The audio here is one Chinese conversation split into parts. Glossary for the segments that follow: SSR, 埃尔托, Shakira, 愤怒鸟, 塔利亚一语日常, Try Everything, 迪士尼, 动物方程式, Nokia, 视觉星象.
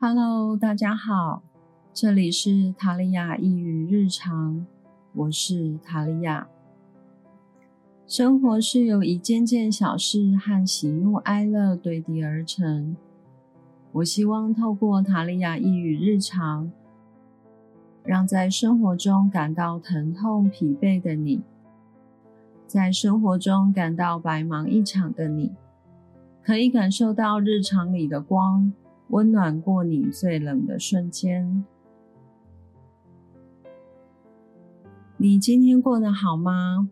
Hello， 大家好，这里是塔利亚一语日常，我是塔利亚。生活是由一件件小事和喜怒哀乐堆叠而成。我希望透过塔利亚一语日常，让在生活中感到疼痛疲惫的你，在生活中感到白忙一场的你，可以感受到日常里的光，温暖过你最冷的瞬间。你今天过得好吗？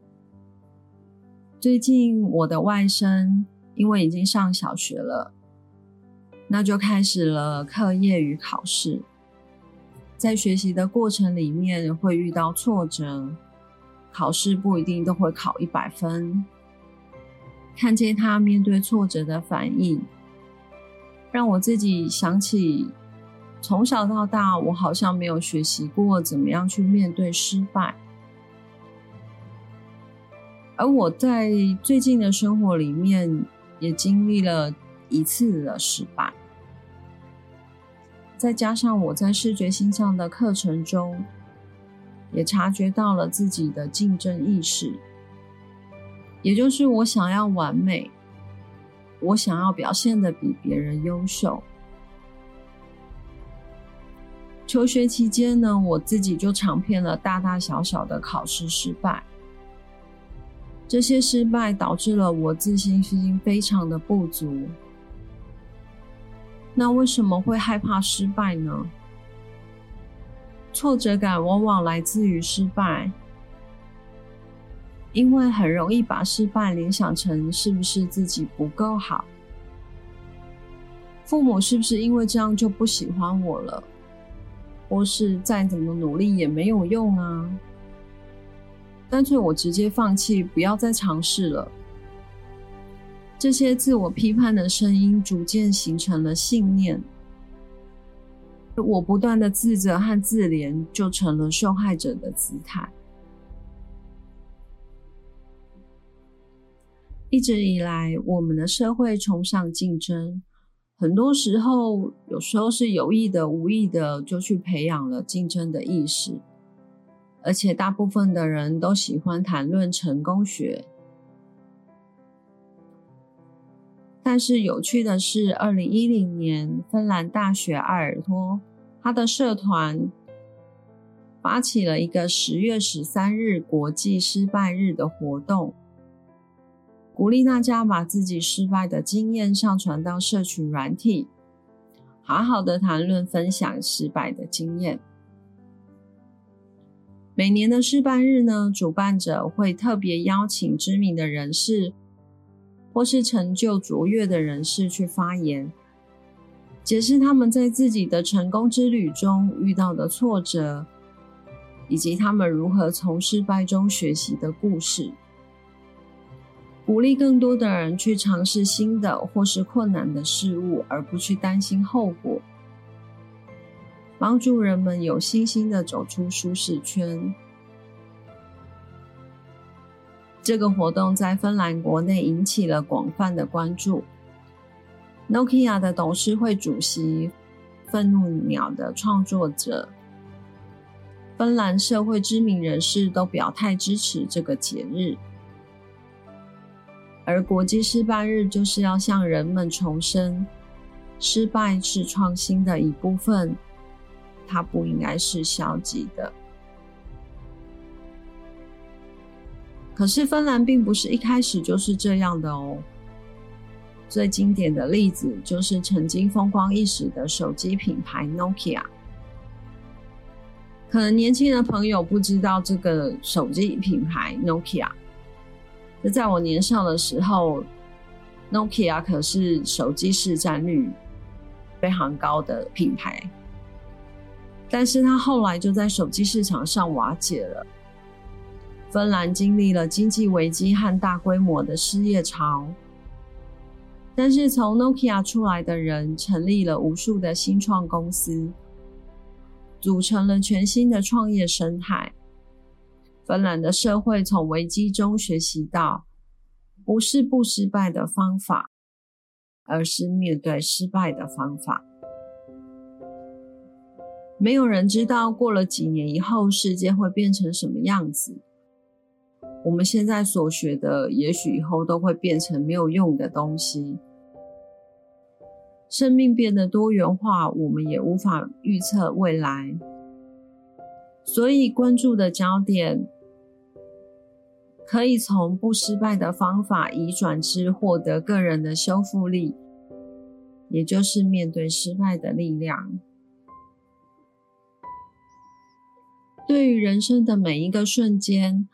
最近我的外甥因为已经上小学了，那就开始了课业与考试。在学习的过程里面会遇到挫折，考试不一定都会考100分。看见他面对挫折的反应，让我自己想起从小到大我好像没有学习过怎么样去面对失败。而我在最近的生活里面也经历了一次的失败，再加上我在视觉心上的课程中也察觉到了自己的竞争意识，也就是我想要完美，我想要表现得比别人优秀。求学期间呢，我自己就尝遍了大大小小的考试失败，这些失败导致了我自信心非常的不足。那为什么会害怕失败呢？挫折感往往来自于失败，因为很容易把失败联想成是不是自己不够好，父母是不是因为这样就不喜欢我了，或是再怎么努力也没有用啊，干脆我直接放弃，不要再尝试了。这些自我批判的声音逐渐形成了信念，我不断的自责和自怜就成了受害者的姿态。一直以来，我们的社会崇尚竞争，很多时候，有时候是有意的、无意的，就去培养了竞争的意识。而且大部分的人都喜欢谈论成功学。但是有趣的是，2010年，芬兰大学埃尔托，他的社团发起了一个10月13日国际失败日的活动，鼓励大家把自己失败的经验上传到社群软体，好好的谈论分享失败的经验。每年的失败日呢，主办者会特别邀请知名的人士或是成就卓越的人士去发言，解释他们在自己的成功之旅中遇到的挫折，以及他们如何从失败中学习的故事，鼓励更多的人去尝试新的或是困难的事物，而不去担心后果，帮助人们有信心地走出舒适圈。这个活动在芬兰国内引起了广泛的关注。Nokia 的董事会主席、愤怒鸟的创作者、芬兰社会知名人士都表态支持这个节日。而国际失败日就是要向人们重申，失败是创新的一部分，它不应该是消极的。可是芬兰并不是一开始就是这样的哦。最经典的例子就是曾经风光一时的手机品牌 Nokia。可能年轻的朋友不知道这个手机品牌 Nokia，在我年少的时候 Nokia 可是手机市占率非常高的品牌，但是它后来就在手机市场上瓦解了。芬兰经历了经济危机和大规模的失业潮，但是从 Nokia 出来的人成立了无数的新创公司，组成了全新的创业生态。芬兰的社会从危机中学习到，不是不失败的方法，而是面对失败的方法。没有人知道过了几年以后世界会变成什么样子，我们现在所学的也许以后都会变成没有用的东西。生命变得多元化，我们也无法预测未来，所以关注的焦点可以从不失败的方法移转至获得个人的修复力，也就是面对失败的力量。对于人生的每一个瞬间，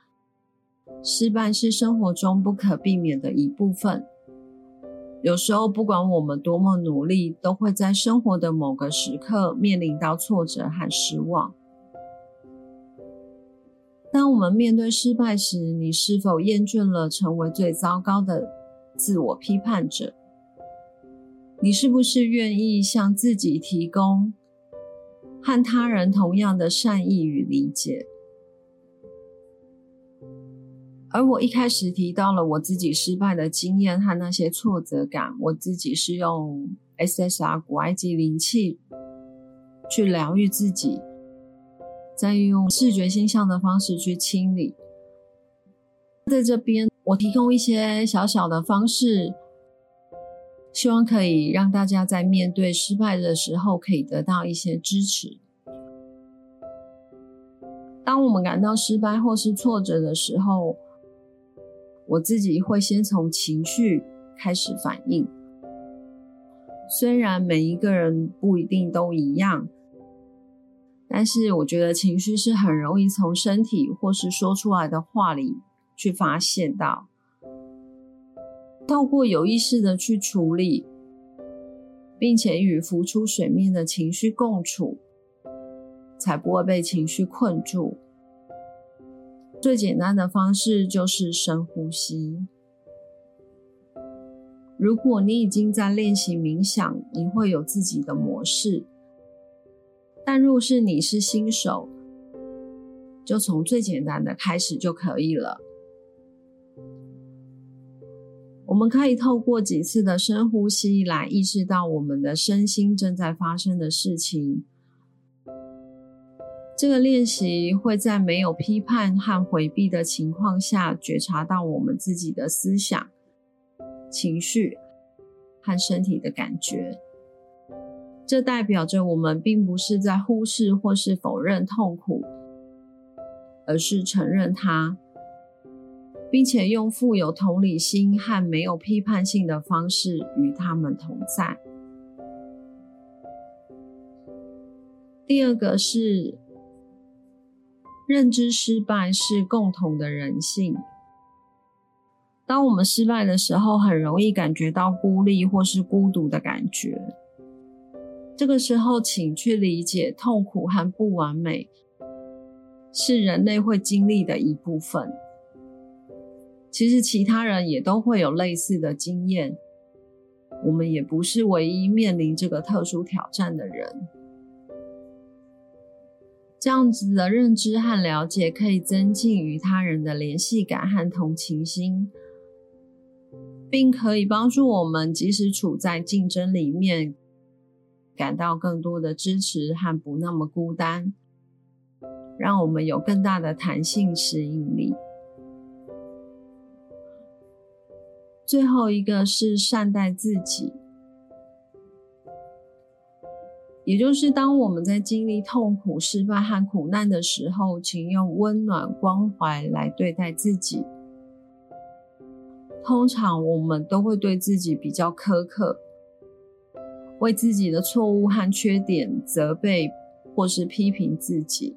失败是生活中不可避免的一部分。有时候不管我们多么努力，都会在生活的某个时刻面临到挫折和失望。当我们面对失败时，你是否厌倦了成为最糟糕的自我批判者？你是不是愿意向自己提供和他人同样的善意与理解？而我一开始提到了我自己失败的经验和那些挫折感，我自己是用 SSR 古埃及灵气去疗愈自己，再用视觉星象的方式去清理。在这边我提供一些小小的方式，希望可以让大家在面对失败的时候可以得到一些支持。当我们感到失败或是挫折的时候，我自己会先从情绪开始反应。虽然每一个人不一定都一样，但是我觉得情绪是很容易从身体或是说出来的话里去发现到，透过有意识的去处理，并且与浮出水面的情绪共处，才不会被情绪困住。最简单的方式就是深呼吸。如果你已经在练习冥想，你会有自己的模式，但若是你是新手，就从最简单的开始就可以了。我们可以透过几次的深呼吸来意识到我们的身心正在发生的事情。这个练习会在没有批判和回避的情况下，觉察到我们自己的思想、情绪和身体的感觉。这代表着我们并不是在忽视或是否认痛苦，而是承认它，并且用富有同理心和没有批判性的方式与它们同在。第二个是认知失败是共同的人性。当我们失败的时候，很容易感觉到孤立或是孤独的感觉。这个时候请去理解痛苦和不完美是人类会经历的一部分，其实其他人也都会有类似的经验，我们也不是唯一面临这个特殊挑战的人。这样子的认知和了解可以增进与他人的联系感和同情心，并可以帮助我们即使处在竞争里面感到更多的支持和不那么孤单，让我们有更大的弹性适应力。最后一个是善待自己，也就是当我们在经历痛苦、失败和苦难的时候，请用温暖、关怀来对待自己。通常我们都会对自己比较苛刻，为自己的错误和缺点责备或是批评自己。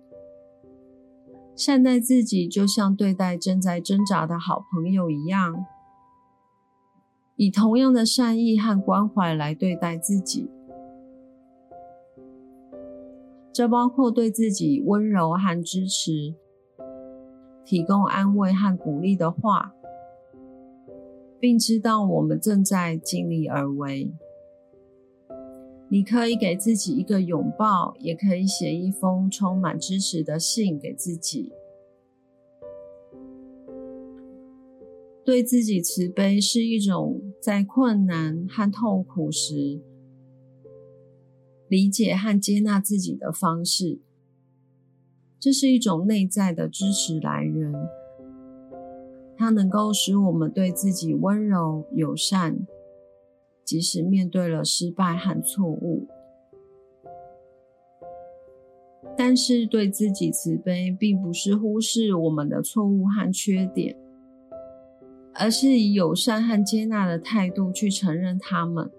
善待自己就像对待正在挣扎的好朋友一样，以同样的善意和关怀来对待自己，这包括对自己温柔和支持，提供安慰和鼓励的话，并知道我们正在尽力而为。你可以给自己一个拥抱，也可以写一封充满支持的信给自己。对自己慈悲是一种在困难和痛苦时理解和接纳自己的方式，这是一种内在的支持来源，它能够使我们对自己温柔友善，即使面对了失败和错误。但是对自己慈悲并不是忽视我们的错误和缺点，而是以友善和接纳的态度去承认它们。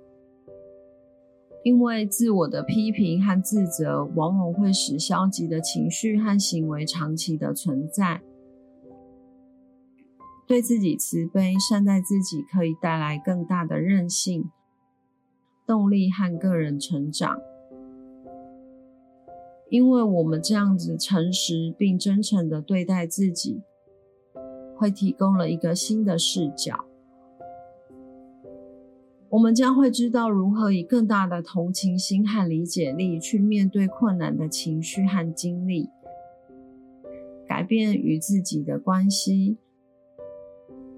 因为自我的批评和自责往往会使消极的情绪和行为长期的存在。对自己慈悲，善待自己，可以带来更大的韧性、动力和个人成长。因为我们这样子诚实并真诚地对待自己，会提供了一个新的视角。我们将会知道如何以更大的同情心和理解力去面对困难的情绪和经历，改变与自己的关系，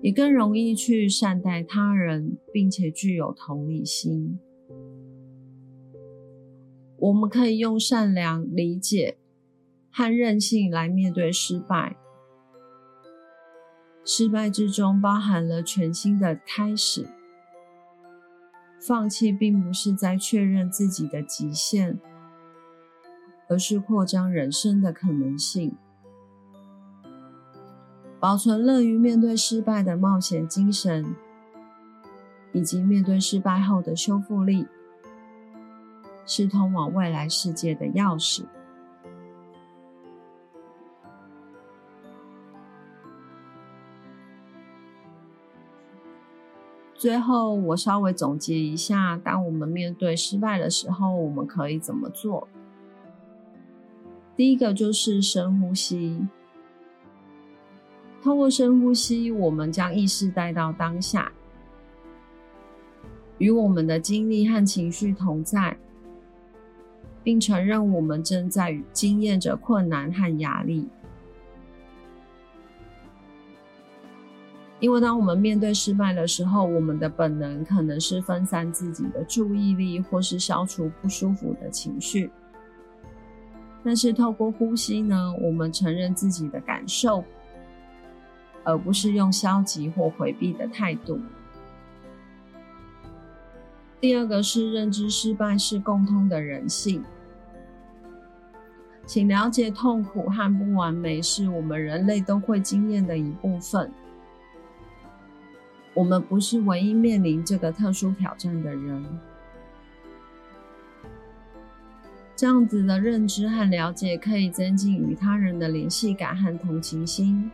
也更容易去善待他人，并且具有同理心。我们可以用善良、理解和韧性来面对失败。失败之中包含了全新的开始。放弃并不是在确认自己的极限，而是扩张人生的可能性。保存乐于面对失败的冒险精神，以及面对失败后的修复力，是通往未来世界的钥匙。最后，我稍微总结一下，当我们面对失败的时候，我们可以怎么做？第一个就是深呼吸。透过深呼吸，我们将意识带到当下，与我们的经历和情绪同在，并承认我们正在经验着困难和压力。因为当我们面对失败的时候，我们的本能可能是分散自己的注意力，或是消除不舒服的情绪。但是透过呼吸呢，我们承认自己的感受，而不是用消极或回避的态度。第二个是认知失败是共通的人性。请了解痛苦和不完美是我们人类都会经验的一部分。我们不是唯一面临这个特殊挑战的人。这样子的认知和了解可以增进与他人的联系感和同情心，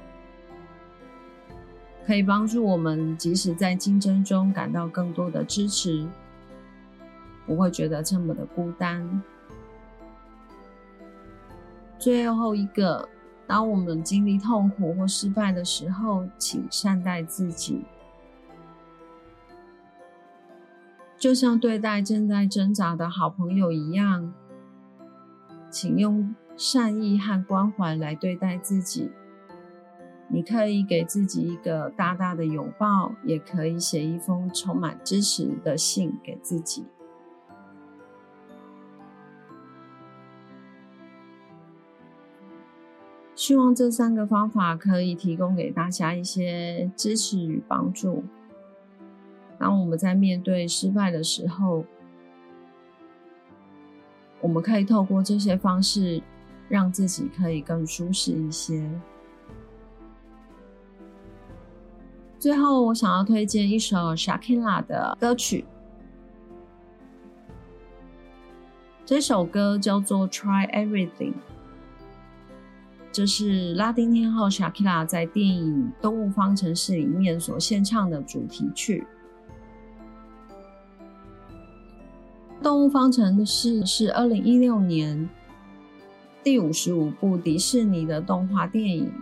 可以帮助我们即使在竞争中感到更多的支持，不会觉得这么的孤单。最后一个，当我们经历痛苦或失败的时候，请善待自己。就像对待正在挣扎的好朋友一样，请用善意和关怀来对待自己。你可以给自己一个大大的拥抱，也可以写一封充满支持的信给自己。希望这三个方法可以提供给大家一些支持与帮助。当我们在面对失败的时候，我们可以透过这些方式让自己可以更舒适一些。最后，我想要推荐一首 Shakira 的歌曲，这首歌叫做 Try Everything， 这是拉丁天后 Shakira 在电影《动物方程式》里面所献唱的主题曲。《动物方程式》是2016年第55部迪士尼的动画电影。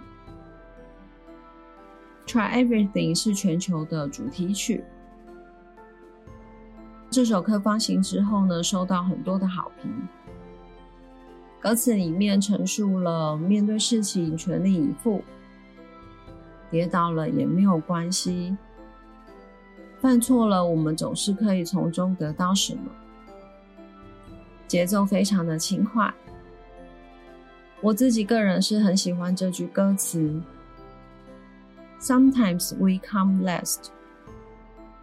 Try Everything 是全球的主题曲。这首歌发行之后呢，受到很多的好评。歌词里面陈述了面对事情全力以赴，跌倒了也没有关系，犯错了我们总是可以从中得到什么。节奏非常的轻快。我自己个人是很喜欢这句歌词 Sometimes we come last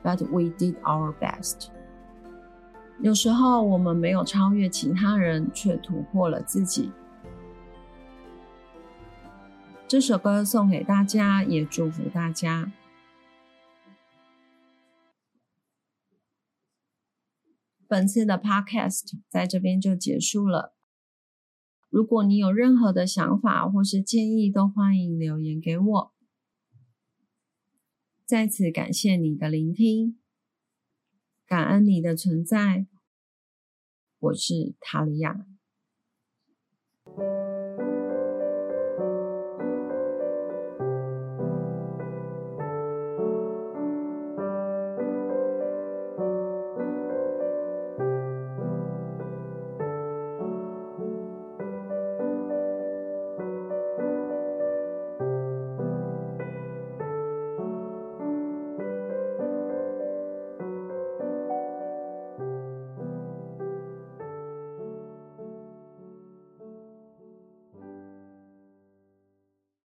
But we did our best 有时候我们没有超越其他人，却突破了自己。这首歌送给大家，也祝福大家。本次的 podcast 在这边就结束了。如果你有任何的想法或是建议，都欢迎留言给我。再次感谢你的聆听，感恩你的存在。我是塔利亚。